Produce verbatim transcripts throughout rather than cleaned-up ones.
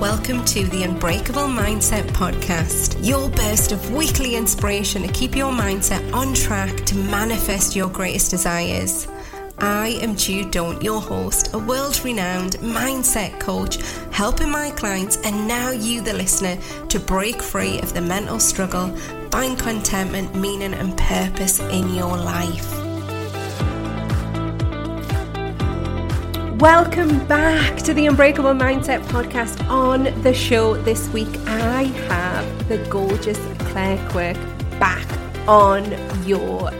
Welcome to the Unbreakable Mindset Podcast, your burst of weekly inspiration to keep your mindset on track to manifest your greatest desires. I am Jude Daunt, your host, a world-renowned mindset coach, helping my clients and now you, the listener, to break free of the mental struggle, find contentment, meaning and purpose in your life. Welcome back to the Unbreakable Mindset Podcast. On the show this week, I have the gorgeous Claire Quirk back on your,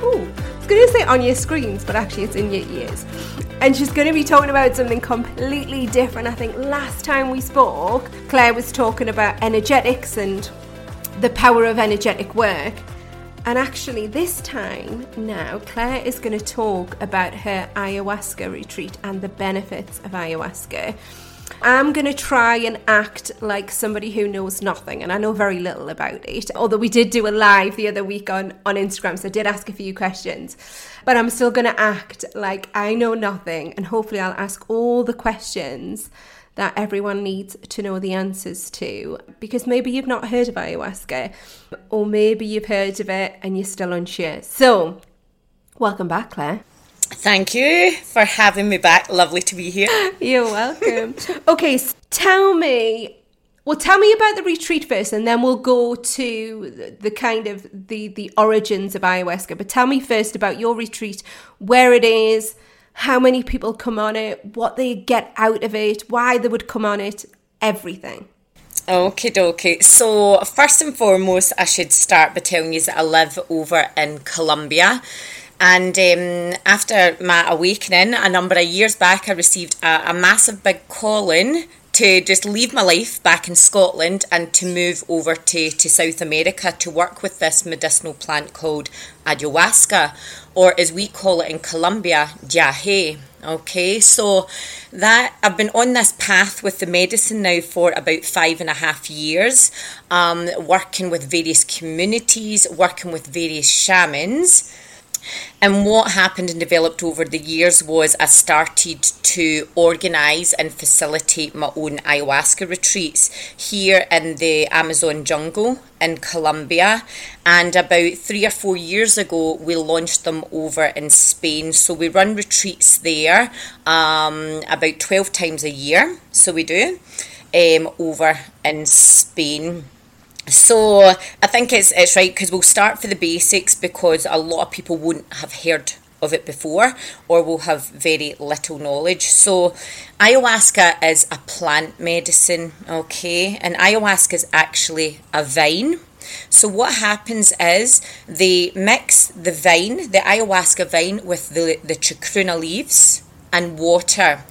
oh, I was going to say on your screens, but actually it's in your ears. And she's going to be talking about something completely different. I think last time we spoke, Claire was talking about energetics and the power of energetic work. And actually this time now, Claire is going to talk about her ayahuasca retreat and the benefits of ayahuasca. I'm going to try and act like somebody who knows nothing, and I know very little about it, although we did do a live the other week on, on Instagram, so I did ask a few questions. But I'm still going to act like I know nothing, and hopefully I'll ask all the questions that everyone needs to know the answers to, because maybe you've not heard of ayahuasca, or maybe you've heard of it and you're still unsure. So, welcome back, Claire. Thank you for having me back. Lovely to be here. You're welcome. Okay, so tell me, well, tell me about the retreat first, and then we'll go to the kind of the, the origins of ayahuasca. But tell me first about your retreat, where it is, how many people come on it, what they get out of it, why they would come on it, everything. Okie dokie. So first and foremost, I should start by telling you that I live over in Colombia. And um, after my awakening a number of years back, I received a, a massive big calling to just leave my life back in Scotland and to move over to, to South America to work with this medicinal plant called ayahuasca, or as we call it in Colombia, yage. Okay, so that I've been on this path with the medicine now for about five and a half years, um, working with various communities, working with various shamans. And what happened and developed over the years was I started to organise and facilitate my own ayahuasca retreats here in the Amazon jungle in Colombia. And about three or four years ago, we launched them over in Spain. So we run retreats there um, about twelve times a year. So we do um, over in Spain. So I think it's it's right, because we'll start for the basics, because a lot of people won't have heard of it before or will have very little knowledge. So ayahuasca is a plant medicine, okay, and ayahuasca is actually a vine. So what happens is they mix the vine, the ayahuasca vine, with the, the chacruna leaves and water.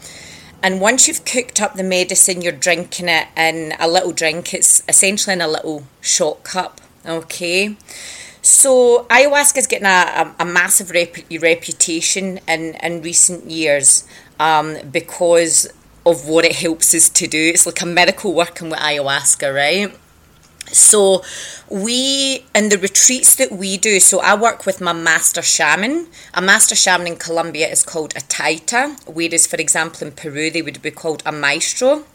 And once you've cooked up the medicine, you're drinking it in a little drink. It's essentially in a little shot cup, okay? So ayahuasca's getting a, a, a massive rep- reputation in, in recent years um, because of what it helps us to do. It's like a miracle working with ayahuasca, right? So we, in the retreats that we do, so I work with my master shaman. A master shaman in Colombia is called a taita, whereas, for example, in Peru, they would be called a maestro.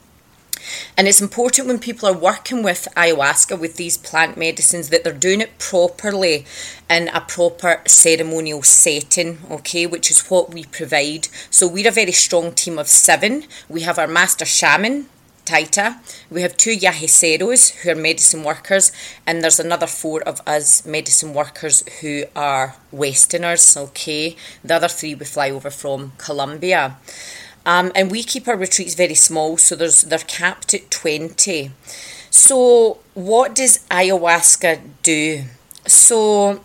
And it's important when people are working with ayahuasca, with these plant medicines, that they're doing it properly in a proper ceremonial setting, okay, which is what we provide. So we're a very strong team of seven. We have our master shaman, taita, we have two yaheceros who are medicine workers, and there's another four of us medicine workers who are Westerners, okay? The other three we fly over from Colombia. Um, and we keep our retreats very small, so there's they're capped at twenty. So what does ayahuasca do? So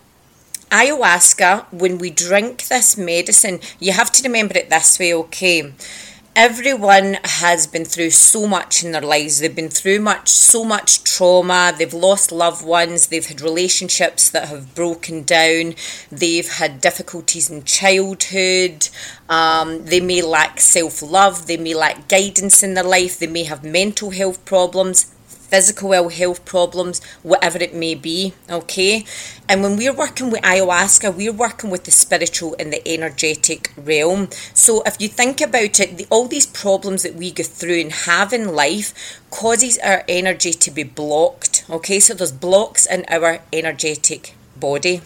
ayahuasca, when we drink this medicine, you have to remember it this way, okay? Everyone has been through so much in their lives. They've been through much, so much trauma. They've lost loved ones. They've had relationships that have broken down. They've had difficulties in childhood. Um, they may lack self-love. They may lack guidance in their life. They may have mental health problems, physical ill health problems, whatever it may be, okay? And when we're working with ayahuasca, we're working with the spiritual and the energetic realm. So if you think about it, the, all these problems that we go through and have in life causes our energy to be blocked, okay? So there's blocks in our energetic body.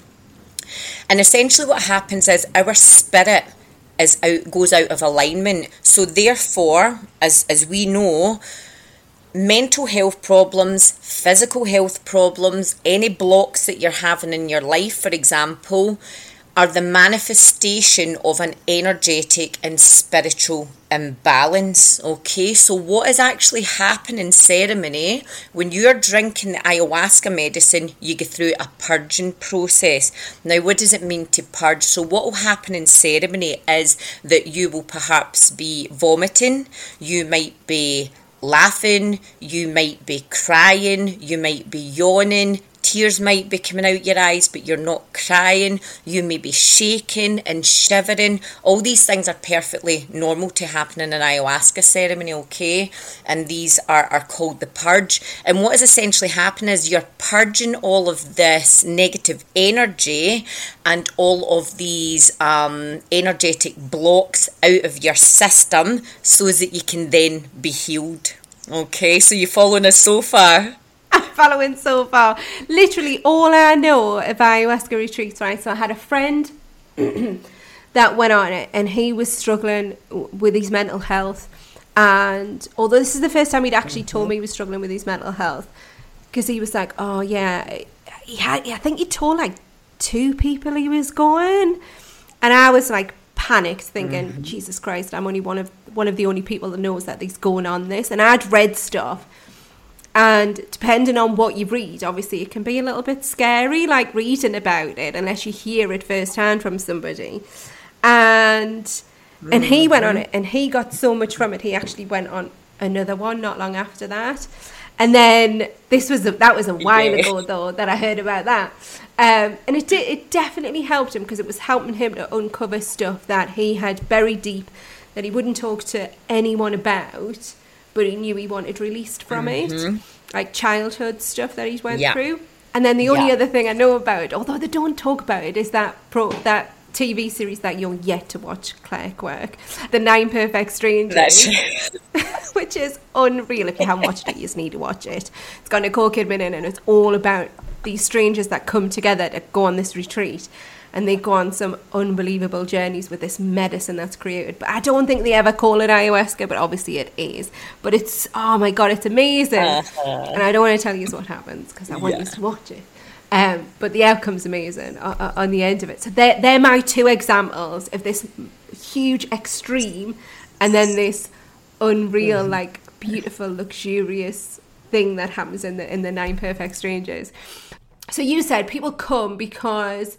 And essentially what happens is our spirit is out, goes out of alignment. So therefore, as, as we know, mental health problems, physical health problems, any blocks that you're having in your life, for example, are the manifestation of an energetic and spiritual imbalance, okay? So what is actually happening in ceremony, when you're drinking the ayahuasca medicine, you go through a purging process. Now, what does it mean to purge? So what will happen in ceremony is that you will perhaps be vomiting, you might be laughing, you might be crying, you might be yawning, tears might be coming out your eyes, but you're not crying. You may be shaking and shivering. All these things are perfectly normal to happen in an ayahuasca ceremony, okay? And these are, are called the purge. And what is essentially happening is you're purging all of this negative energy and all of these um, energetic blocks out of your system so that you can then be healed, okay? So you're following us so far. Following so far. Literally all I know of ayahuasca retreats, right? So I had a friend that went on it and he was struggling with his mental health. And although this is the first time he'd actually mm-hmm. told me he was struggling with his mental health, because he was like, oh yeah, he had, I think he told like two people he was going. And I was like panicked thinking, mm-hmm. Jesus Christ, I'm only one of one of the only people that knows that he's going on this. And I'd read stuff. And depending on what you read, obviously, it can be a little bit scary, like reading about it, unless you hear it firsthand from somebody. And mm-hmm. and he went on it, and he got so much from it. He actually went on another one not long after that. And then this was a, that was a while yeah. ago though that I heard about that. Um, and it did, it definitely helped him because it was helping him to uncover stuff that he had buried deep that he wouldn't talk to anyone about. But he knew he wanted released from mm-hmm. it, like childhood stuff that he's went yeah. through. And then the only yeah. other thing I know about it, although they don't talk about it, is that pro, that T V series that you're yet to watch, Claire Quirk, The Nine Perfect Strangers, which is unreal. If you haven't watched it, you just need to watch it. It's got Nicole Kidman in, and it's all about these strangers that come together to go on this retreat. And they go on some unbelievable journeys with this medicine that's created. But I don't think they ever call it ayahuasca, but obviously it is. But it's, oh my God, it's amazing. Uh-huh. And I don't want to tell you what happens because I want yeah. you to watch it. Um, but the outcome's amazing on, on the end of it. So they're, they're my two examples of this huge extreme and then this unreal, mm. like, beautiful, luxurious thing that happens in the in the Nine Perfect Strangers. So you said people come because...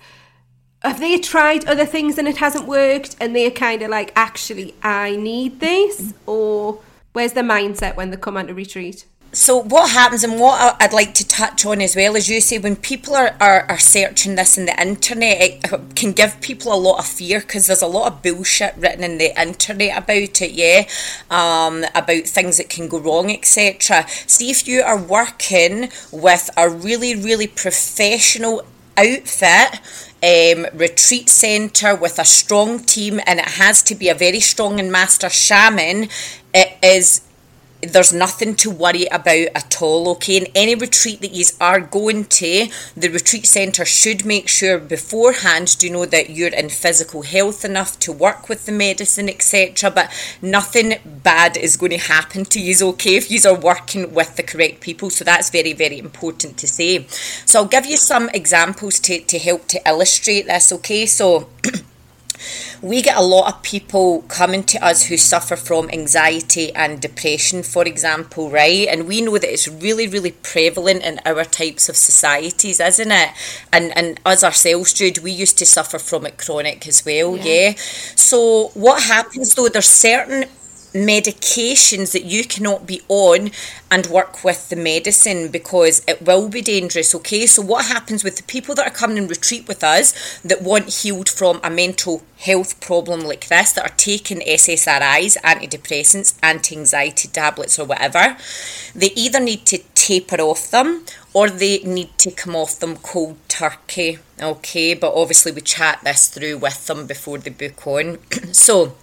have they tried other things and it hasn't worked and they're kind of like, actually, I need this? Or where's the mindset when they come on to retreat? So what happens, and what I'd like to touch on as well, as you say, when people are, are, are searching this in the internet, it can give people a lot of fear because there's a lot of bullshit written in the internet about it, yeah, um, about things that can go wrong, et cetera. See, if you are working with a really, really professional outfit, um, retreat centre with a strong team, and it has to be a very strong and master shaman, it is, there's nothing to worry about at all, okay? In any retreat that you are going to, the retreat centre should make sure beforehand, do you know, that you're in physical health enough to work with the medicine, et cetera. But nothing bad is going to happen to you, okay, if you are working with the correct people. So that's very, very important to say. So I'll give you some examples to, to help to illustrate this, okay? So... we get a lot of people coming to us who suffer from anxiety and depression, for example, right? And we know that it's really, really prevalent in our types of societies, isn't it? And and us ourselves, Jude, we used to suffer from it chronic as well, yeah? yeah? So what happens though, there's certain medications that you cannot be on and work with the medicine, because it will be dangerous, okay? So what happens with the people that are coming and retreat with us that want healed from a mental health problem like this, that are taking S S R Is, antidepressants, anti-anxiety tablets or whatever, they either need to taper off them or they need to come off them cold turkey, okay? But obviously we chat this through with them before they book on. So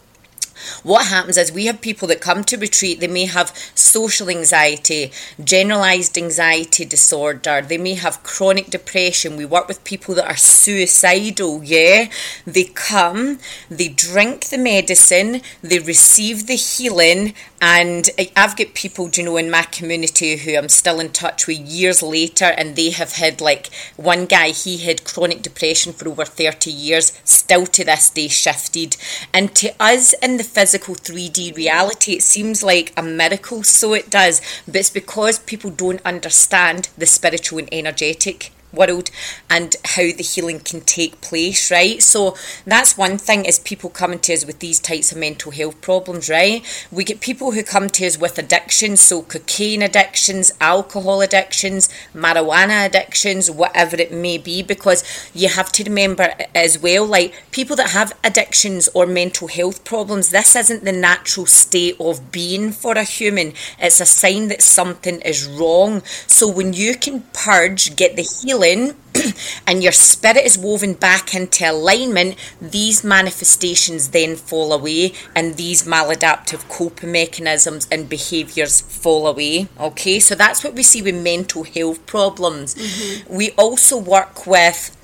what happens is we have people that come to retreat, they may have social anxiety, generalized anxiety disorder, they may have chronic depression. We work with people that are suicidal, yeah? They come, they drink the medicine, they receive the healing, and I've got people, you know, in my community who I'm still in touch with years later, and they have had, like, one guy, he had chronic depression for over thirty years, still to this day shifted. And to us in the physical three D reality, it seems like a miracle, so it does, but it's because people don't understand the spiritual and energetic world and how the healing can take place, right? So that's one thing, is people coming to us with these types of mental health problems, right? We get people who come to us with addictions, so cocaine addictions, alcohol addictions, marijuana addictions, whatever it may be, because you have to remember as well, like, people that have addictions or mental health problems, this isn't the natural state of being for a human. It's a sign that something is wrong. So when you can purge, get the healing in, and your spirit is woven back into alignment, these manifestations then fall away, and these maladaptive coping mechanisms and behaviours fall away, okay? So that's what we see with mental health problems. Mm-hmm. We also work with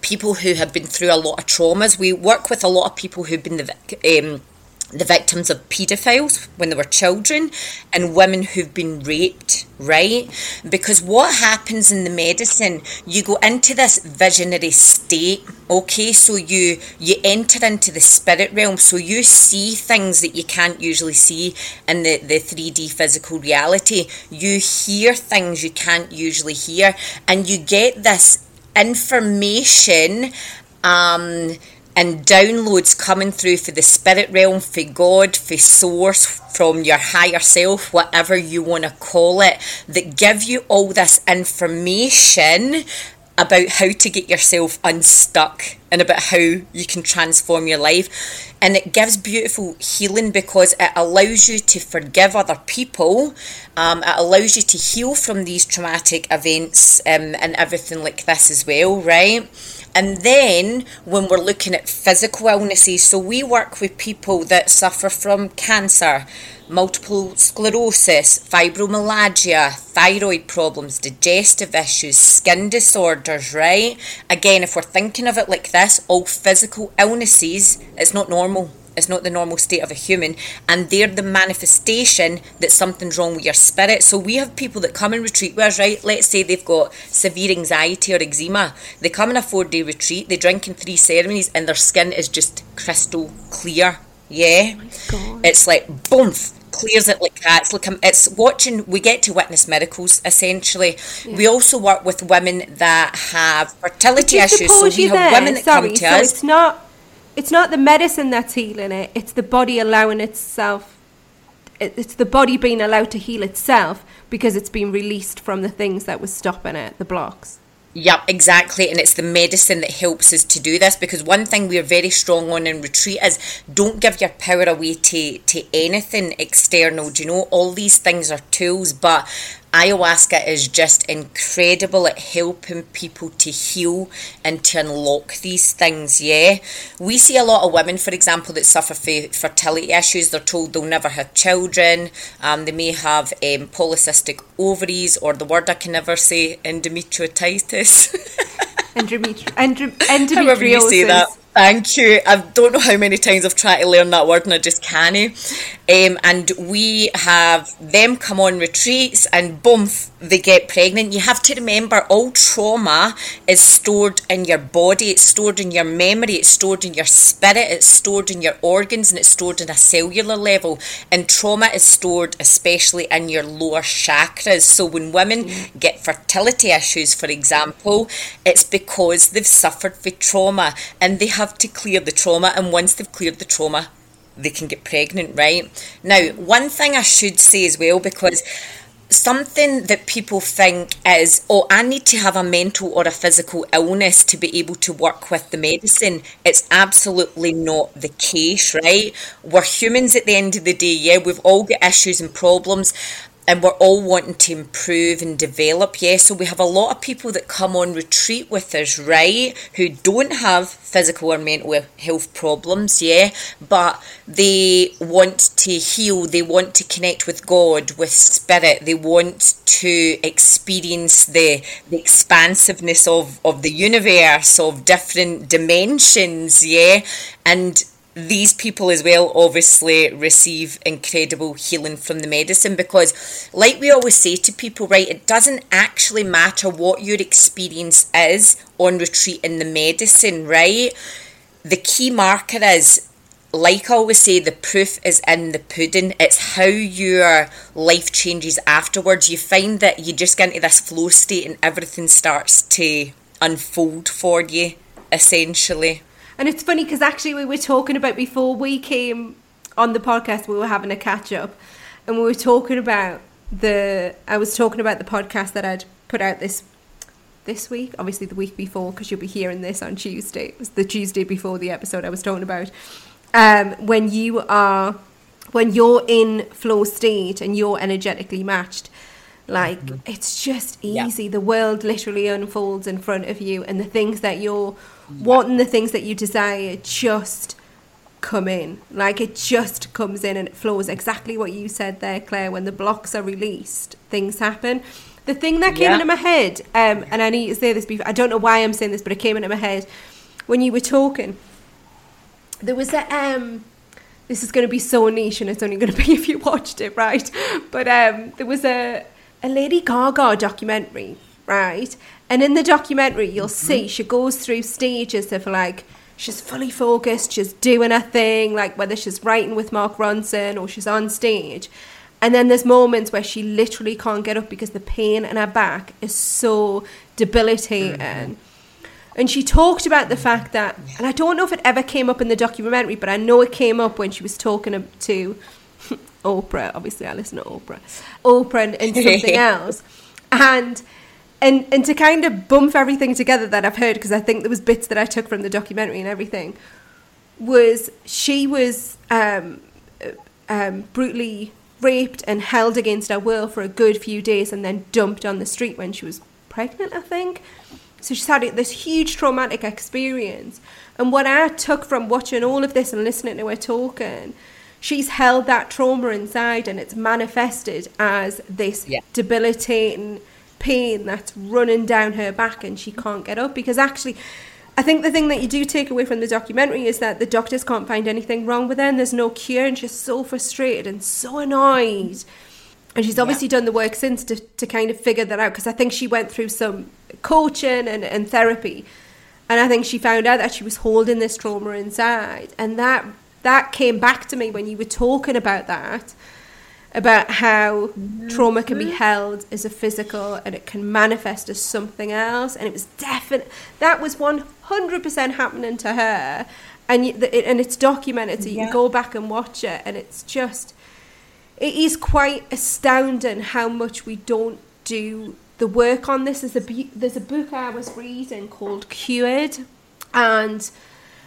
people who have been through a lot of traumas. We work with a lot of people who've been the um, the victims of paedophiles when they were children, and women who've been raped, right? Because what happens in the medicine, you go into this visionary state, okay? So you you enter into the spirit realm, so you see things that you can't usually see in the, the three D physical reality. You hear things you can't usually hear, and you get this information um and downloads coming through for the spirit realm, for God, for source, from your higher self, whatever you want to call it, that give you all this information about how to get yourself unstuck and about how you can transform your life. And it gives beautiful healing because it allows you to forgive other people. Um, it allows you to heal from these traumatic events um, and everything like this as well, right? And then when we're looking at physical illnesses, so we work with people that suffer from cancer, multiple sclerosis, fibromyalgia, thyroid problems, digestive issues, skin disorders, right? Again, if we're thinking of it like this, all physical illnesses, it's not normal. It's not the normal state of a human, and they're the manifestation that something's wrong with your spirit. So we have people that come and retreat with us, right? Let's say they've got severe anxiety or eczema. They come in a four-day retreat, they drink in three ceremonies, and their skin is just crystal clear. Yeah. Oh, it's like, boom, clears it like that. It's like I'm, it's watching, we get to witness miracles, essentially. Yeah. We also work with women that have fertility issues. So we have there. women that Sorry, come to so us. It's not... It's not the medicine that's healing it. It's the body allowing itself. It's the body being allowed to heal itself because it's been released from the things that was stopping it, the blocks. Yep, exactly. And it's the medicine that helps us to do this, because one thing we are very strong on in retreat is don't give your power away to, to anything external. Do you know? All these things are tools, but ayahuasca is just incredible at helping people to heal and to unlock these things, yeah? We see a lot of women, for example, that suffer from fertility issues. They're told they'll never have children. Um, they may have um, polycystic ovaries, or the word I can never say, endometriotitis. Endometri- endri- endometriosis. However you say that. Thank you. I don't know how many times I've tried to learn that word and I just can't. Um, and we have them come on retreats and boom, they get pregnant. You have to remember all trauma is stored in your body. It's stored in your memory. It's stored in your spirit. It's stored in your organs, and it's stored in a cellular level. And trauma is stored especially in your lower chakras. So when women get fertility issues, for example, it's because they've suffered with trauma, and they have to clear the trauma, and once they've cleared the trauma, they can get pregnant, right? Now, one thing I should say as well, because something that people think is, oh, I need to have a mental or a physical illness to be able to work with the medicine. It's absolutely not the case, right? We're humans at the end of the day, yeah? We've all got issues and problems, and we're all wanting to improve and develop, yeah? So we have a lot of people that come on retreat with us, right, who don't have physical or mental health problems, yeah? But they want to heal, they want to connect with God, with spirit, they want to experience the, the expansiveness of, of the universe, of different dimensions, yeah? And these people as well obviously receive incredible healing from the medicine, because like we always say to people, right, it doesn't actually matter what your experience is on retreat in the medicine, right? The key marker is, like I always say, the proof is in the pudding. It's how your life changes afterwards. You find that you just get into this flow state and everything starts to unfold for you, essentially. And it's funny because actually we were talking about, before we came on the podcast, we were having a catch up, and we were talking about the, I was talking about the podcast that I'd put out this this week, obviously the week before, because you'll be hearing this on Tuesday. It was the Tuesday before the episode I was talking about. Um, when you are, when you're in flow state and you're energetically matched, like, mm-hmm. it's just easy. Yeah. The world literally unfolds in front of you, and the things that you're wanting, the things that you desire, just come in. Like, it just comes in and it flows. Exactly what you said there, Claire. When the blocks are released, things happen. The thing that came yeah. into my head, um, and I need to say this before, I don't know why I'm saying this, but it came into my head when you were talking. There was a, um, this is going to be so niche, and it's only going to be if you watched it, right? But um, there was a, a Lady Gaga documentary, right? And in the documentary, you'll see she goes through stages of, like, she's fully focused, she's doing her thing, like whether she's writing with Mark Ronson or she's on stage. And then there's moments where she literally can't get up because the pain in her back is so debilitating. Mm-hmm. And she talked about the fact that, and I don't know if it ever came up in the documentary, but I know it came up when she was talking to Oprah. Obviously, I listen to Oprah. Oprah and, and something else. And... And and to kind of bump everything together that I've heard, because I think there was bits that I took from the documentary and everything, was she was um, um, brutally raped and held against her will for a good few days, and then dumped on the street when she was pregnant, I think. So she's had this huge traumatic experience. And what I took from watching all of this and listening to her talking, she's held that trauma inside, and it's manifested as this yeah. debilitating pain that's running down her back, and she can't get up. Because actually, I think the thing that you do take away from the documentary is that the doctors can't find anything wrong with her, and there's no cure, and she's so frustrated and so annoyed. And she's obviously yeah. done the work since to, to kind of figure that out, because I think she went through some coaching and, and therapy, and I think she found out that she was holding this trauma inside. And that that came back to me when you were talking about that, about how trauma can be held as a physical and it can manifest as something else. And it was definite, that was one hundred percent happening to her. And you, it, and it's documented, so you yeah. can go back and watch it. And it's just, it is quite astounding how much we don't do the work on this. There's a, there's a book I was reading called Cured. And,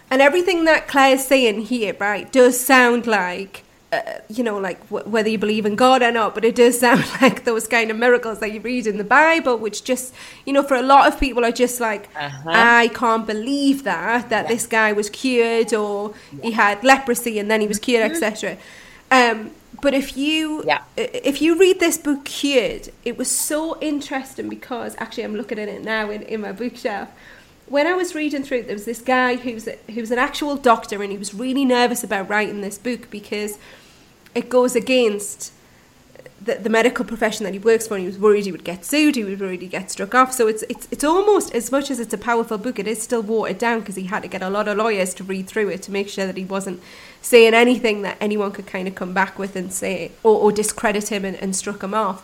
and everything that Claire's saying here, right, does sound like, Uh, you know, like w- whether you believe in God or not, but it does sound like those kind of miracles that you read in the Bible, which just, you know, for a lot of people are just like, uh-huh. I can't believe that, that yeah. this guy was cured, or yeah. he had leprosy and then he was cured, mm-hmm. et cetera. Um, but if you, yeah. if you read this book, Cured, it was so interesting, because actually I'm looking at it now in, in my bookshelf. When I was reading through it, there was this guy who's who's an actual doctor, and he was really nervous about writing this book because it goes against the, the medical profession that he works for. And he was worried he would get sued, he would worried he'd get struck off. So it's it's it's almost, as much as it's a powerful book, it is still watered down, because he had to get a lot of lawyers to read through it to make sure that he wasn't saying anything that anyone could kind of come back with and say, or, or discredit him and, and struck him off.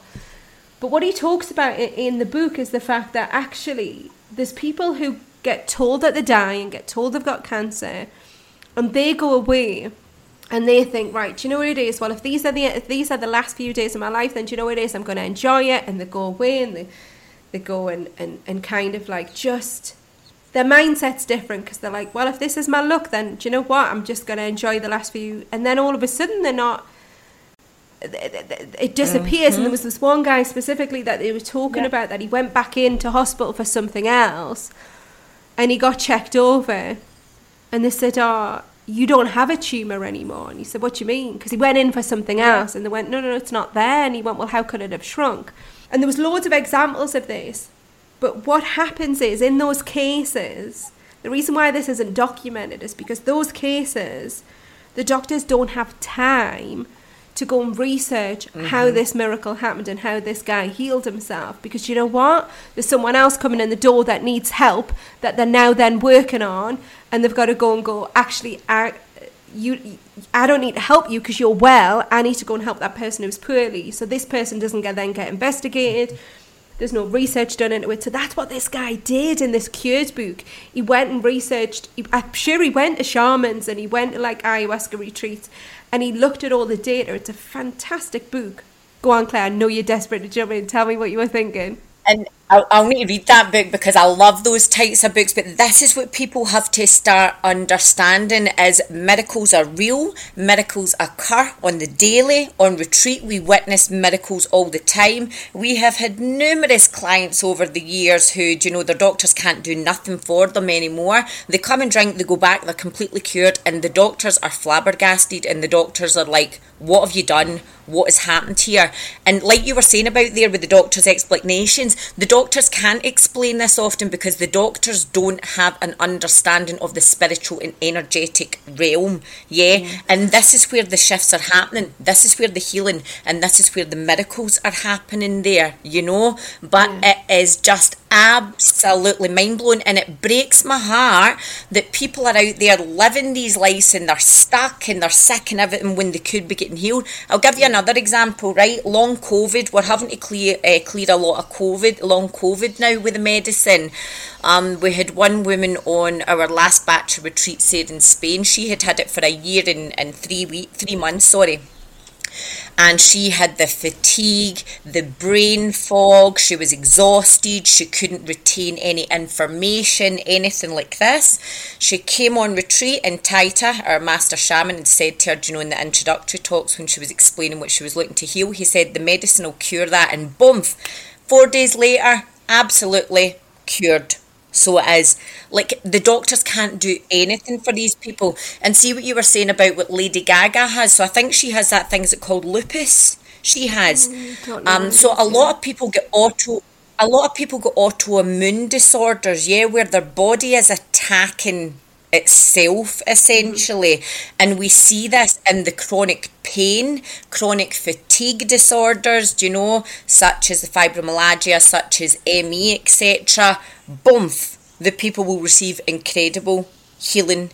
But what he talks about in, in the book is the fact that actually there's people who get told that they're dying, get told they've got cancer, and they go away And they think, right, do you know what it is? Well, if these are the if these are the last few days of my life, then do you know what it is? I'm going to enjoy it. And they go away and they, they go and, and, and kind of like just... Their mindset's different because they're like, well, if this is my luck, then do you know what? I'm just going to enjoy the last few... And then all of a sudden they're not... It disappears. Mm-hmm. And there was this one guy specifically that they were talking yeah. about that he went back into hospital for something else and he got checked over and they said, oh, you don't have a tumour anymore. And he said, what do you mean? Because he went in for something yeah. else. And they went, no, no, it's not there. And he went, well, how could it have shrunk? And there was loads of examples of this. But what happens is in those cases, the reason why this isn't documented is because those cases, the doctors don't have time to go and research mm-hmm. how this miracle happened and how this guy healed himself. Because you know what? There's someone else coming in the door that needs help that they're now then working on. And they've got to go and go, actually, I, you, I don't need to help you because you're well. I need to go and help that person who's poorly. So this person doesn't get then get investigated. There's no research done into it. So that's what this guy did in this Cure's book. He went and researched. He, I'm sure he went to shamans and he went to like ayahuasca retreats and he looked at all the data. It's a fantastic book. Go on, Claire. I know you're desperate to jump in. Tell me what you were thinking. And I'll, I'll need to read that book because I love those types of books. But this is what people have to start understanding is miracles are real. Miracles occur on the daily. On retreat, we witness miracles all the time. We have had numerous clients over the years who, you know, their doctors can't do nothing for them anymore. They come and drink, they go back, they're completely cured. And the doctors are flabbergasted and the doctors are like, what have you done? What has happened here? And like you were saying about there with the doctor's explanations, the doctors can't explain this often because the doctors don't have an understanding of the spiritual and energetic realm. Yeah. Mm. And this is where the shifts are happening. This is where the healing and this is where the miracles are happening there, you know. But mm. it is just absolutely mind-blowing, and it breaks my heart that people are out there living these lives and they're stuck and they're sick and everything when they could be getting healed. I'll give you another example, right? Long COVID, we're having to clear uh, clear a lot of COVID, long COVID now with the medicine. Um, we had one woman on our last batch of retreats there in Spain. She had had it for a year and, and three week, three months, sorry. And she had the fatigue, the brain fog, she was exhausted, she couldn't retain any information, anything like this. She came on retreat and Taita, our master shaman, had said to her, you know, in the introductory talks when she was explaining what she was looking to heal, he said the medicine will cure that, and boom, four days later, absolutely cured. So it is. Like, the doctors can't do anything for these people. And see what you were saying about what Lady Gaga has. So I think she has that thing, is it called lupus? She has. Mm, um, so a lot of people get auto, a lot of people get autoimmune disorders, yeah, where their body is attacking itself essentially, mm-hmm. and we see this in the chronic pain, chronic fatigue disorders, you know, such as the fibromyalgia, such as M E, et cetera. Boom, the people will receive incredible healing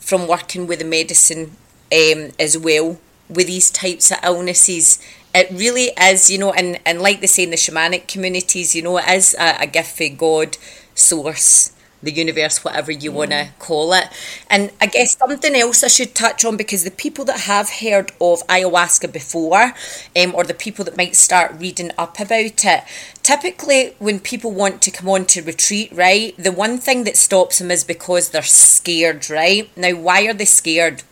from working with the medicine um, as well with these types of illnesses. It really is, you know, and, and like they say in the shamanic communities, you know, it is a, a gift from God, source, the universe, whatever you mm. want to call it. And I guess something else I should touch on, because the people that have heard of ayahuasca before, um, or the people that might start reading up about it, typically when people want to come on to retreat, right, the one thing that stops them is because they're scared, right? Now, why are they scared?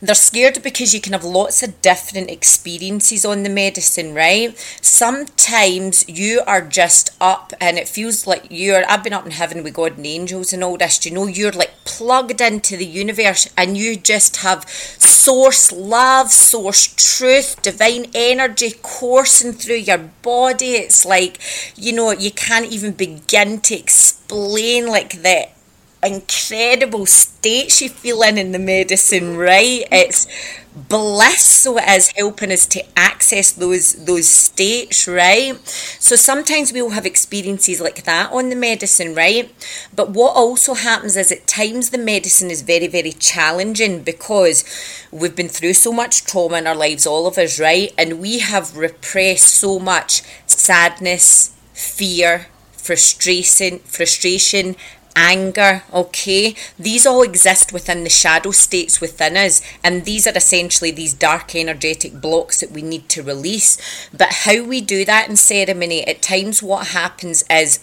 They're scared because you can have lots of different experiences on the medicine, right? Sometimes you are just up and it feels like you're, I've been up in heaven with God and angels and all this, you know, you're like plugged into the universe and you just have source love, source truth, divine energy coursing through your body. It's like, you know, you can't even begin to explain like that incredible states you feel in in the medicine, right? It's bliss. So it is helping us to access those those states, right? So sometimes we will have experiences like that on the medicine, right? But what also happens is at times the medicine is very, very challenging because we've been through so much trauma in our lives, all of us, right? And we have repressed so much sadness, fear, frustration, frustration, anger, okay? These all exist within the shadow states within us, and these are essentially these dark energetic blocks that we need to release. But how we do that in ceremony, at times what happens is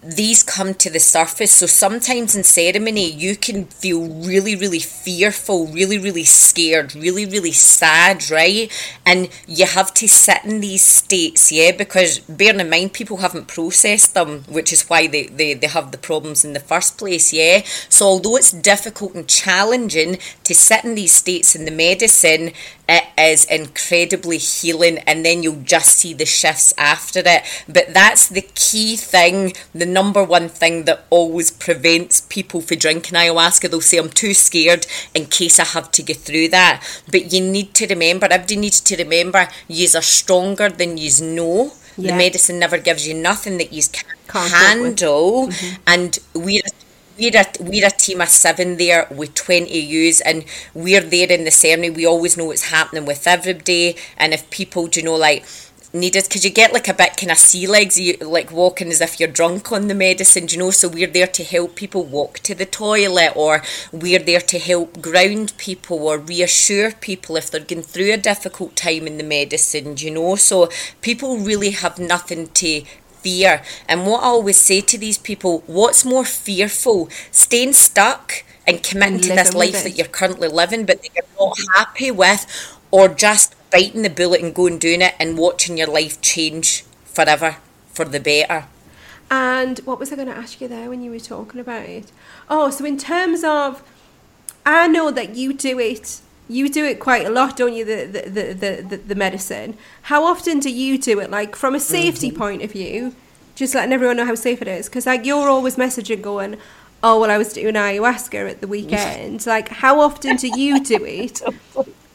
these come to the surface. So sometimes in ceremony you can feel really, really fearful, really, really scared, really, really sad, right? And you have to sit in these states, yeah, because bearing in mind people haven't processed them, which is why they, they, they have the problems in the first place, yeah? So although it's difficult and challenging to sit in these states in the medicine, it is incredibly healing, and then you'll just see the shifts after it. But that's the key thing, the number one thing that always prevents people from drinking ayahuasca. They'll say, I'm too scared in case I have to go through that. But you need to remember, everybody needs to remember, yous are stronger than yous know. Yeah. The medicine never gives you nothing that yous can't handle. Mm-hmm. And we're We're a, we're a team of seven there with twenty yous, and we're there in the ceremony. We always know what's happening with everybody. And if people, do you know, like, needed, because you get like a bit kind of sea legs, you like walking as if you're drunk on the medicine, do you know? So we're there to help people walk to the toilet, or we're there to help ground people or reassure people if they're going through a difficult time in the medicine, do you know? So people really have nothing to fear. And what I always say to these people, what's more fearful? Staying stuck and committing to this life that you're currently living but that you're not happy with, or just biting the bullet and going and doing it and watching your life change forever for the better? And what was I going to ask you there when you were talking about it? Oh, so in terms of, I know that you do it You do it quite a lot, don't you, the the, the, the, the medicine. How often do you do it, like, from a safety mm-hmm. point of view, just letting everyone know how safe it is? Because, like, you're always messaging going, oh, well, I was doing ayahuasca at the weekend. Like, how often do you do it?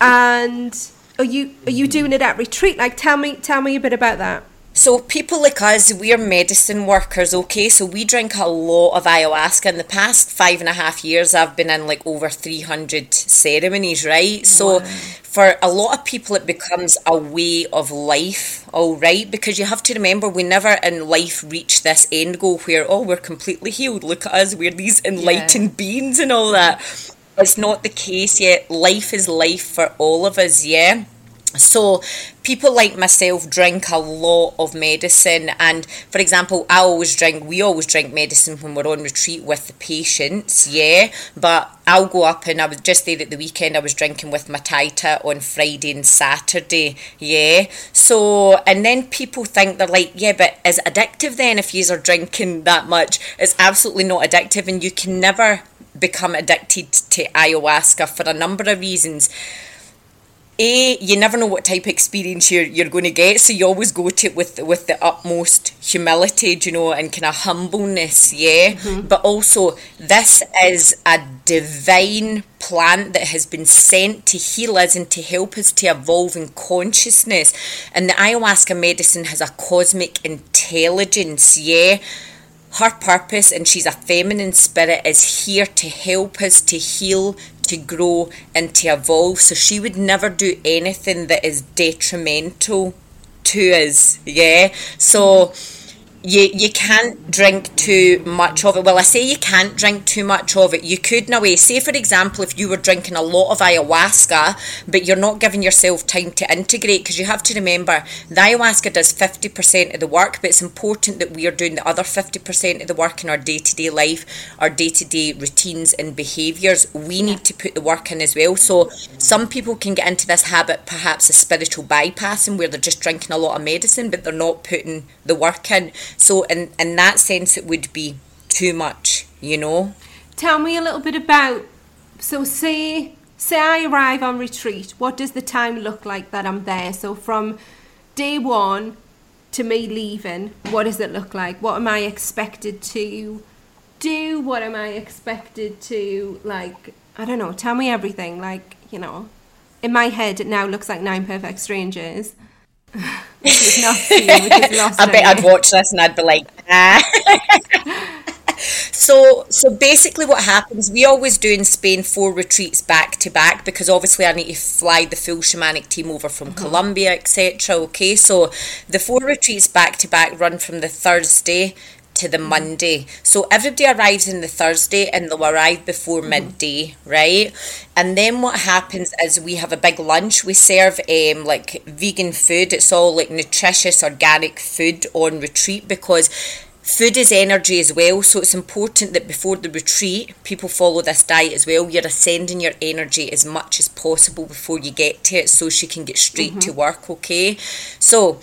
And are you are you doing it at retreat? Like, tell me tell me a bit about that. So people like us, we're medicine workers, okay? So we drink a lot of ayahuasca. In the past five and a half years, I've been in like over three hundred ceremonies, right? So wow. For a lot of people, it becomes a way of life, all right? Because you have to remember, we never in life reach this end goal where, oh, we're completely healed. Look at us, we're these enlightened yeah. beings and all that. It's not the case yet. Life is life for all of us, yeah? So people like myself drink a lot of medicine, and for example, I always drink, we always drink medicine when we're on retreat with the patients, yeah, but I'll go up, and I was just there at the weekend, I was drinking with my taita on Friday and Saturday, yeah, so, and then people think, they're like, yeah, but is it addictive then if you are drinking that much? It's absolutely not addictive, and you can never become addicted to ayahuasca for a number of reasons. A, you never know what type of experience you're, you're going to get, so you always go to it with, with the utmost humility, you know, and kind of humbleness, yeah? Mm-hmm. But also, this is a divine plant that has been sent to heal us and to help us to evolve in consciousness. And the ayahuasca medicine has a cosmic intelligence, yeah? Her purpose, and she's a feminine spirit, is here to help us to heal, to grow and to evolve. So she would never do anything that is detrimental to us, yeah? So you you can't drink too much of it. Well, I say you can't drink too much of it. You could, in a way, say for example, if you were drinking a lot of ayahuasca, but you're not giving yourself time to integrate, because you have to remember, the ayahuasca does fifty percent of the work, but it's important that we are doing the other fifty percent of the work in our day-to-day life, our day-to-day routines and behaviours. We need to put the work in as well. So some people can get into this habit, perhaps a spiritual bypassing, where they're just drinking a lot of medicine, but they're not putting the work in. So in, in that sense, it would be too much, you know. Tell me a little bit about, so say say I arrive on retreat, what does the time look like that I'm there? So from day one to me leaving, what does it look like? What am I expected to do? What am I expected to, like, I don't know, tell me everything. Like, you know, in my head, it now looks like Nine Perfect Strangers. Not seen, lost I bet I'd watch this and I'd be like, nah. So so basically what happens, we always do in Spain four retreats back to back, because obviously I need to fly the full shamanic team over from mm-hmm. Colombia, etc., okay? So the four retreats back to back run from the Thursday to the Monday. So everybody arrives on the Thursday and they'll arrive before mm-hmm. midday, right? And then what happens is we have a big lunch. We serve um, like vegan food. It's all like nutritious organic food on retreat, because food is energy as well, so it's important that before the retreat people follow this diet as well. You're ascending your energy as much as possible before you get to it, so she can get straight mm-hmm. to work, okay? So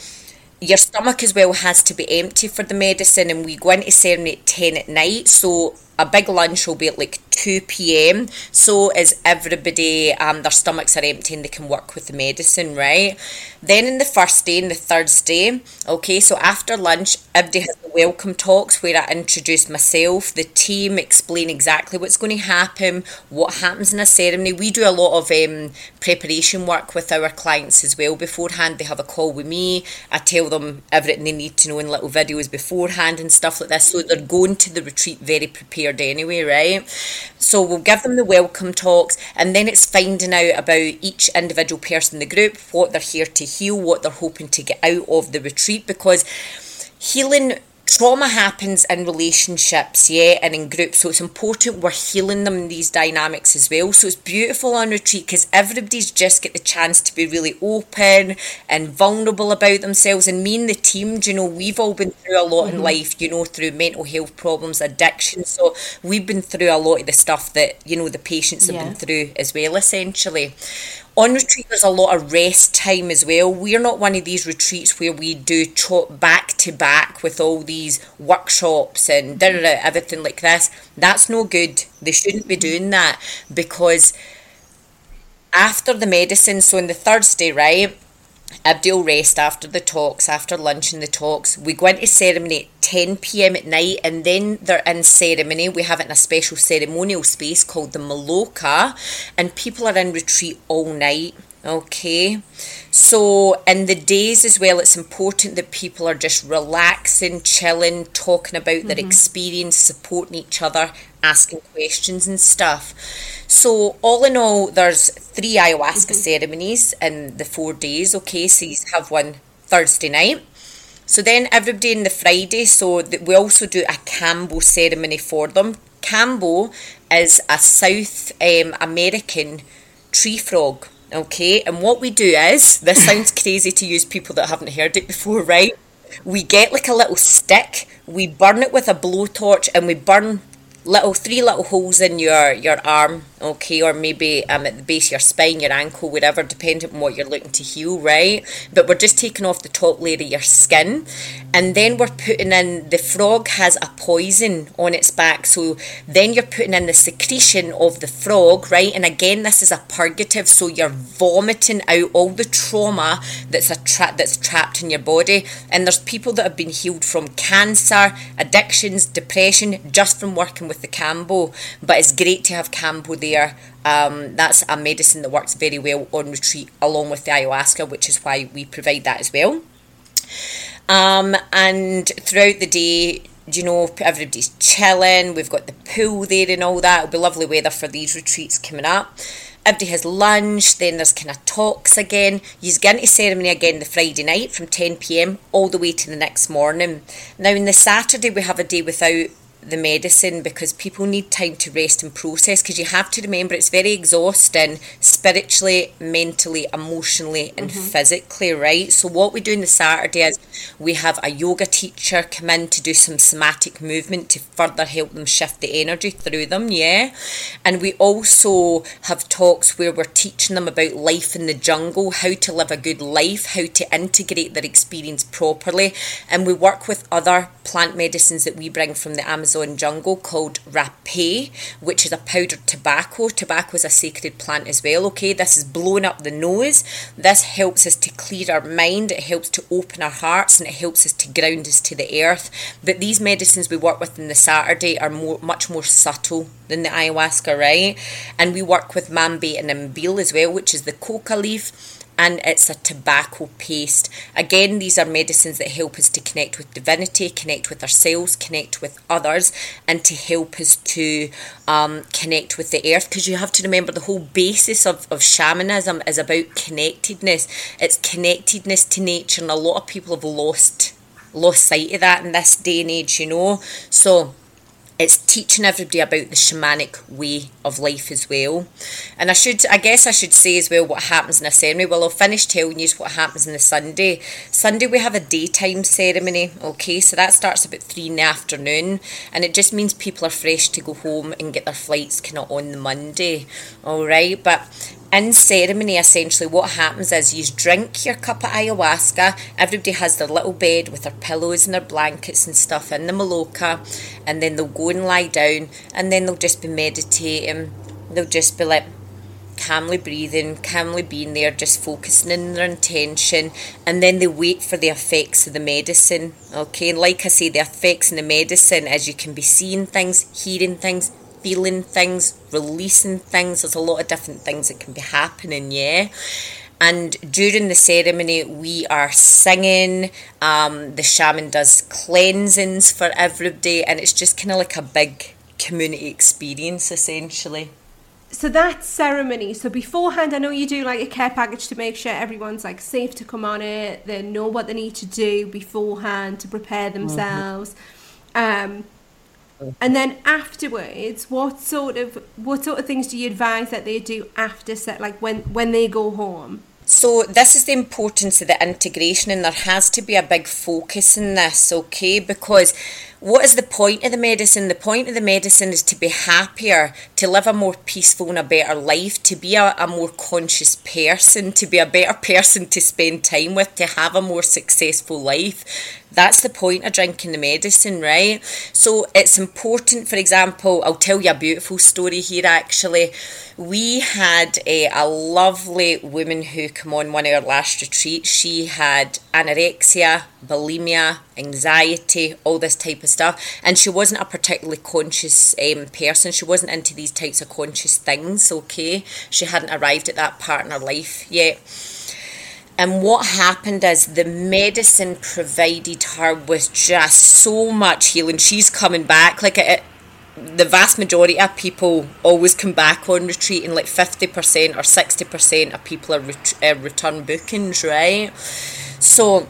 your stomach as well has to be empty for the medicine, and we go into ceremony at ten at night, so a big lunch will be at like two p.m. so as everybody, um, their stomachs are empty and they can work with the medicine, right? Then in the first day, in the Thursday, okay, so after lunch, everybody has the welcome talks where I introduce myself, the team, explain exactly what's going to happen, what happens in a ceremony. We do a lot of um, preparation work with our clients as well beforehand. They have a call with me. I tell them everything they need to know in little videos beforehand and stuff like this, so they're going to the retreat very prepared anyway, right? So we'll give them the welcome talks, and then it's finding out about each individual person in the group, what they're here to heal, what they're hoping to get out of the retreat, because healing trauma happens in relationships, yeah, and in groups, so it's important we're healing them in these dynamics as well. So it's beautiful on retreat because everybody's just get the chance to be really open and vulnerable about themselves. And me and the team, do you know, we've all been through a lot mm-hmm. in life, you know, through mental health problems, addiction, so we've been through a lot of the stuff that, you know, the patients have yeah. been through as well, essentially. On retreat, there's a lot of rest time as well. We're not one of these retreats where we do chop back to back with all these workshops and da da da, everything like this. That's no good. They shouldn't be doing that, because after the medicine, so on the Thursday, right, Abdul rest after the talks, after lunch and the talks. We go into ceremony at ten p.m. at night, and then they're in ceremony. We have it in a special ceremonial space called the Maloka, and people are in retreat all night, okay? So in the days as well, it's important that people are just relaxing, chilling, talking about mm-hmm. their experience, supporting each other, asking questions and stuff. So all in all, there's three ayahuasca mm-hmm. ceremonies in the four days, okay? So you have one Thursday night. So then everybody on the Friday, so that we also do a Kambo ceremony for them. Kambo is a South um, American tree frog, okay? And what we do is, this sounds crazy to use people that haven't heard it before, right? We get like a little stick, we burn it with a blowtorch, and we burn little three little holes in your your arm, okay, or maybe um at the base of your spine, your ankle, whatever, depending on what you're looking to heal, right? But we're just taking off the top layer of your skin, and then we're putting in, the frog has a poison on its back, so then you're putting in the secretion of the frog, right? And again, this is a purgative, so you're vomiting out all the trauma that's a tra- that's trapped in your body. And there's people that have been healed from cancer, addictions, depression, just from working with the Kambo. But it's great to have Kambo there. Um, that's a medicine that works very well on retreat, along with the ayahuasca, which is why we provide that as well. Um, and throughout the day, you know, everybody's chilling. We've got the pool there and all that. It'll be lovely weather for these retreats coming up. Everybody has lunch, then there's kind of talks again. You get into ceremony again the Friday night from ten p.m. all the way to the next morning. Now, on the Saturday, we have a day without the medicine, because people need time to rest and process, because you have to remember it's very exhausting spiritually, mentally, emotionally and mm-hmm. physically, right? So what we do on the Saturday is we have a yoga teacher come in to do some somatic movement to further help them shift the energy through them, yeah? And we also have talks where we're teaching them about life in the jungle, how to live a good life, how to integrate their experience properly. And we work with other plant medicines that we bring from the Amazon on jungle called rapé, which is a powdered tobacco. Tobacco is a sacred plant as well, okay? This is blowing up the nose. This helps us to clear our mind, it helps to open our hearts, and it helps us to ground us to the earth. But these medicines we work with on the Saturday are more, much more subtle than the ayahuasca, right? And we work with mambé and imbeel as well, which is the coca leaf, and it's a tobacco paste. Again, these are medicines that help us to connect with divinity, connect with ourselves, connect with others, and to help us to um, connect with the earth. Because you have to remember the whole basis of, of shamanism is about connectedness. It's connectedness to nature, and a lot of people have lost lost sight of that in this day and age, you know. So it's teaching everybody about the shamanic way of life as well. And I should, I guess I should say as well what happens in a ceremony. Well, I'll finish telling you what happens on the Sunday. Sunday we have a daytime ceremony, okay? So that starts about three in the afternoon. And it just means people are fresh to go home and get their flights kind of on the Monday, all right? But in ceremony, essentially, what happens is you drink your cup of ayahuasca. Everybody has their little bed with their pillows and their blankets and stuff in the Maloka. And then they'll go and lie down. And then they'll just be meditating. They'll just be like calmly breathing, calmly being there, just focusing on their intention. And then they wait for the effects of the medicine. Okay, and like I say, the effects in the medicine is you can be seeing things, hearing things, feeling things, releasing things. There's a lot of different things that can be happening, yeah. And during the ceremony, we are singing. Um, the shaman does cleansings for everybody, and it's just kind of like a big community experience, essentially. So that's ceremony. So beforehand, I know you do like a care package to make sure everyone's like safe to come on it. They know what they need to do beforehand to prepare themselves. Mm-hmm. Um. And then afterwards, what sort of what sort of things do you advise that they do after set, like when when they go home? So this is the importance of the integration, and there has to be a big focus in this, okay? Because what is the point of the medicine? The point of the medicine is to be happier, to live a more peaceful and a better life, to be a, a more conscious person, to be a better person to spend time with, to have a more successful life. That's the point of drinking the medicine, right? So it's important, for example, I'll tell you a beautiful story here actually. We had a, a lovely woman who came on one of our last retreats. She had anorexia, bulimia, anxiety, all this type of stuff, and she wasn't a particularly conscious um, person. She wasn't into these types of conscious things, okay? She hadn't arrived at that part in her life yet. And what happened is the medicine provided her with just so much healing. She's coming back. Like it, the vast majority of people always come back on retreat, and like fifty percent or sixty percent of people are ret- uh, return bookings, right? So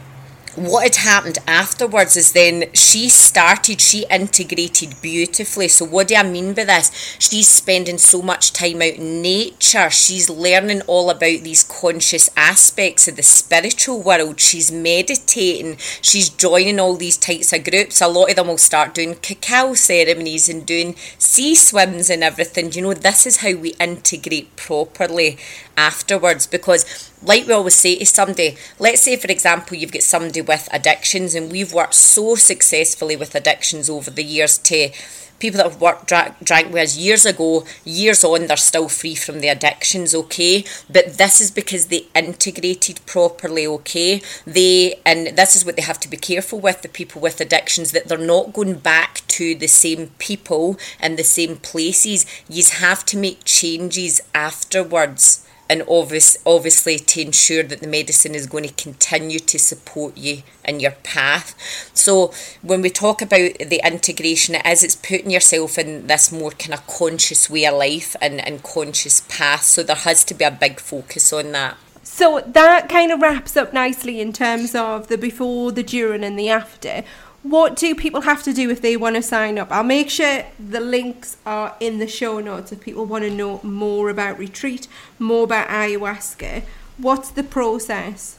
what had happened afterwards is then she started, she integrated beautifully. So what do I mean by this? She's spending so much time out in nature. She's learning all about these conscious aspects of the spiritual world. She's meditating. She's joining all these types of groups. A lot of them will start doing cacao ceremonies and doing sea swims and everything. You know, this is how we integrate properly afterwards, because like we always say to somebody, let's say for example you've got somebody with addictions, and we've worked so successfully with addictions over the years to people that have worked, drank, drank with us years ago, years on, they're still free from the addictions, okay? But this is because they integrated properly, okay? They, and this is what they have to be careful with, the people with addictions, that they're not going back to the same people and the same places. You have to make changes afterwards. And obvious, obviously to ensure that the medicine is going to continue to support you in your path. So when we talk about the integration, it is, it's putting yourself in this more kind of conscious way of life and, and conscious path. So there has to be a big focus on that. So that kind of wraps up nicely in terms of the before, the during and the after. What do people have to do if they want to sign up? I'll make sure the links are in the show notes if people want to know more about retreat, more about ayahuasca. What's the process?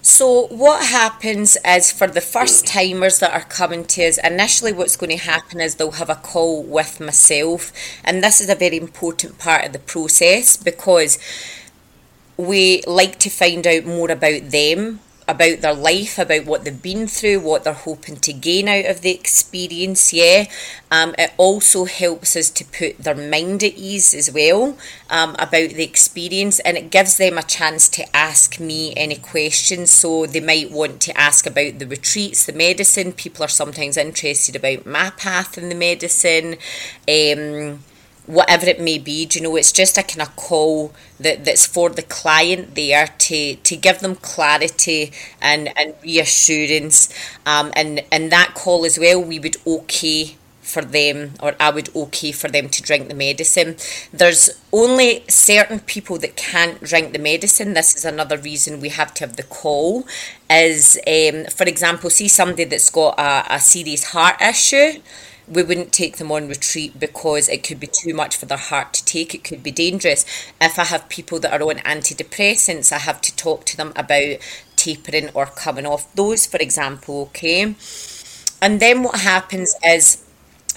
So what happens is for the first timers that are coming to us, initially what's going to happen is they'll have a call with myself. And this is a very important part of the process because we like to find out more about them, about their life, about what they've been through, what they're hoping to gain out of the experience, yeah. Um, it also helps us to put their mind at ease as well um, about the experience, and it gives them a chance to ask me any questions. So they might want to ask about the retreats, the medicine. People are sometimes interested about my path and the medicine, um, whatever it may be. Do you know, it's just a kind of call that, that's for the client there to to give them clarity and, and reassurance. Um, and, and that call as well, we would okay for them, or I would okay for them to drink the medicine. There's only certain people that can't drink the medicine. This is another reason we have to have the call, is um, for example, see somebody that's got a, a serious heart issue, we wouldn't take them on retreat because it could be too much for their heart to take. It could be dangerous. If I have people that are on antidepressants, I have to talk to them about tapering or coming off those, for example, okay? And then what happens is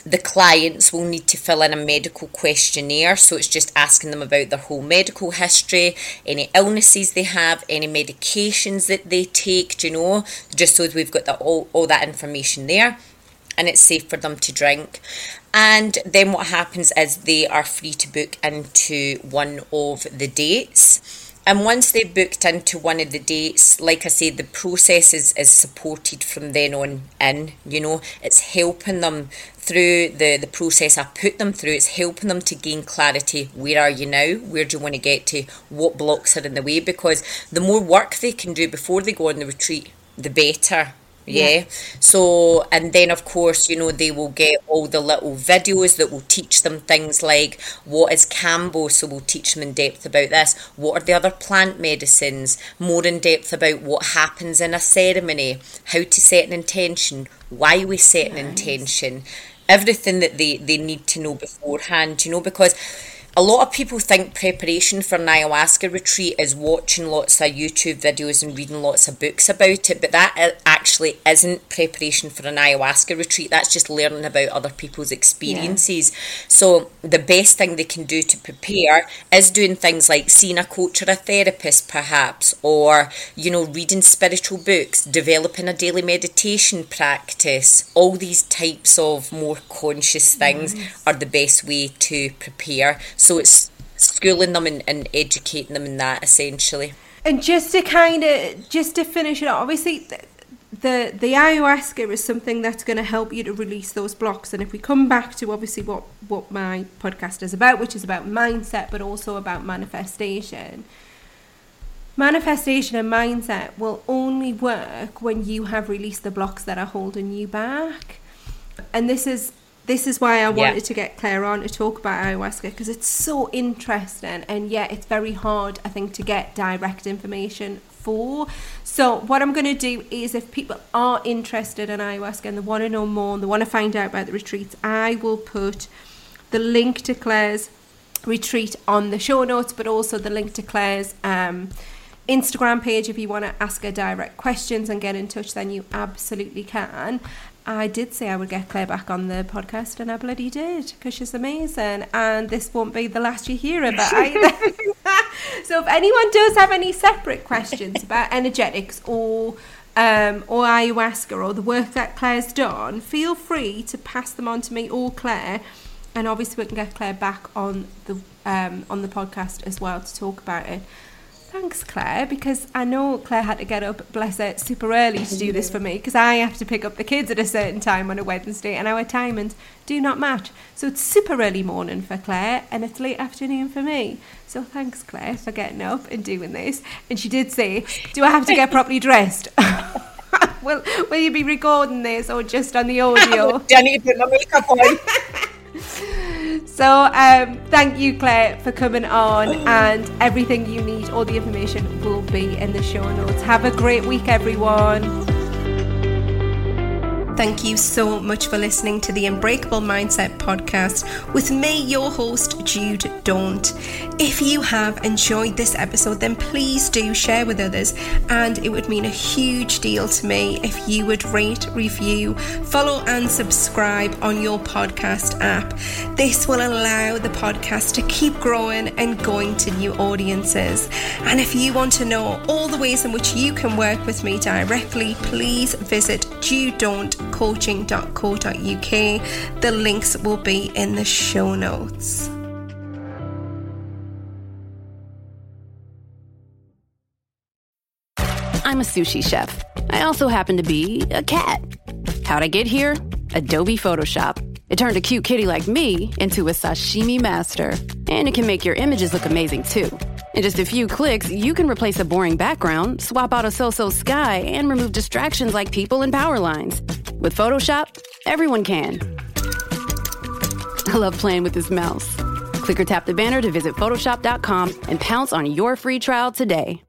the clients will need to fill in a medical questionnaire. So it's just asking them about their whole medical history, any illnesses they have, any medications that they take, you know, just so we've got the, all, all that information there. And it's safe for them to drink. And then what happens is they are free to book into one of the dates. And once they've booked into one of the dates, like I say, the process is, is supported from then on in, you know. It's helping them through the, the process I put them through. It's helping them to gain clarity. Where are you now? Where do you want to get to? What blocks are in the way? Because the more work they can do before they go on the retreat, the better. Yeah. yeah so and then of course, you know, they will get all the little videos that will teach them things like what is Kambo, so we'll teach them in depth about this. What are the other plant medicines, more in depth about what happens in a ceremony, how to set an intention, why we set nice. an intention, everything that they they need to know beforehand, you know, because a lot of people think preparation for an ayahuasca retreat is watching lots of YouTube videos and reading lots of books about it, but that actually isn't preparation for an ayahuasca retreat. That's just learning about other people's experiences. Yeah. So the best thing they can do to prepare is doing things like seeing a coach or a therapist, perhaps, or, you know, reading spiritual books, developing a daily meditation practice. All these types of more conscious things mm. are the best way to prepare. So it's schooling them and, and educating them in that, essentially. And just to kind of, just to finish it up, obviously the, the, the ayahuasca is something that's going to help you to release those blocks. And if we come back to obviously what, what my podcast is about, which is about mindset, but also about manifestation. Manifestation and mindset will only work when you have released the blocks that are holding you back. And this is, This is why I wanted yeah. to get Claire on to talk about ayahuasca, because it's so interesting, and yet it's very hard, I think, to get direct information for. So what I'm going to do is, if people are interested in ayahuasca and they want to know more and they want to find out about the retreats, I will put the link to Claire's retreat on the show notes, but also the link to Claire's um, Instagram page. If you want to ask her direct questions and get in touch, then you absolutely can. I did say I would get Claire back on the podcast, and I bloody did, because she's amazing, and this won't be the last you hear about either. So if anyone does have any separate questions about energetics or um, or ayahuasca or the work that Claire's done, feel free to pass them on to me or Claire, and obviously we can get Claire back on the um, on the podcast as well to talk about it. Thanks, Claire, because I know Claire had to get up, bless her, super early to do this for me, because I have to pick up the kids at a certain time on a Wednesday, and our timings do not match. So it's super early morning for Claire, and it's late afternoon for me. So thanks, Claire, for getting up and doing this. And she did say, do I have to get properly dressed? Well, will you be recording this or just on the audio? Do I need to put my makeup on? So um, thank you, Claire, for coming on, and everything you need, all the information will be in the show notes. Have a great week, everyone. Thank you so much for listening to the Unbreakable Mindset podcast with me, your host, Jude Daunt. If you have enjoyed this episode, then please do share with others, and it would mean a huge deal to me if you would rate, review, follow and subscribe on your podcast app. This will allow the podcast to keep growing and going to new audiences. And if you want to know all the ways in which you can work with me directly, please visit jude daunt coaching dot co dot uk. The links will be in the show notes. I'm a sushi chef. I also happen to be a cat. How'd I get here? Adobe Photoshop. It turned a cute kitty like me into a sashimi master. And it can make your images look amazing too. In just a few clicks, you can replace a boring background, swap out a so-so sky, and remove distractions like people and power lines. With Photoshop, everyone can. I love playing with this mouse. Click or tap the banner to visit Photoshop dot com and pounce on your free trial today.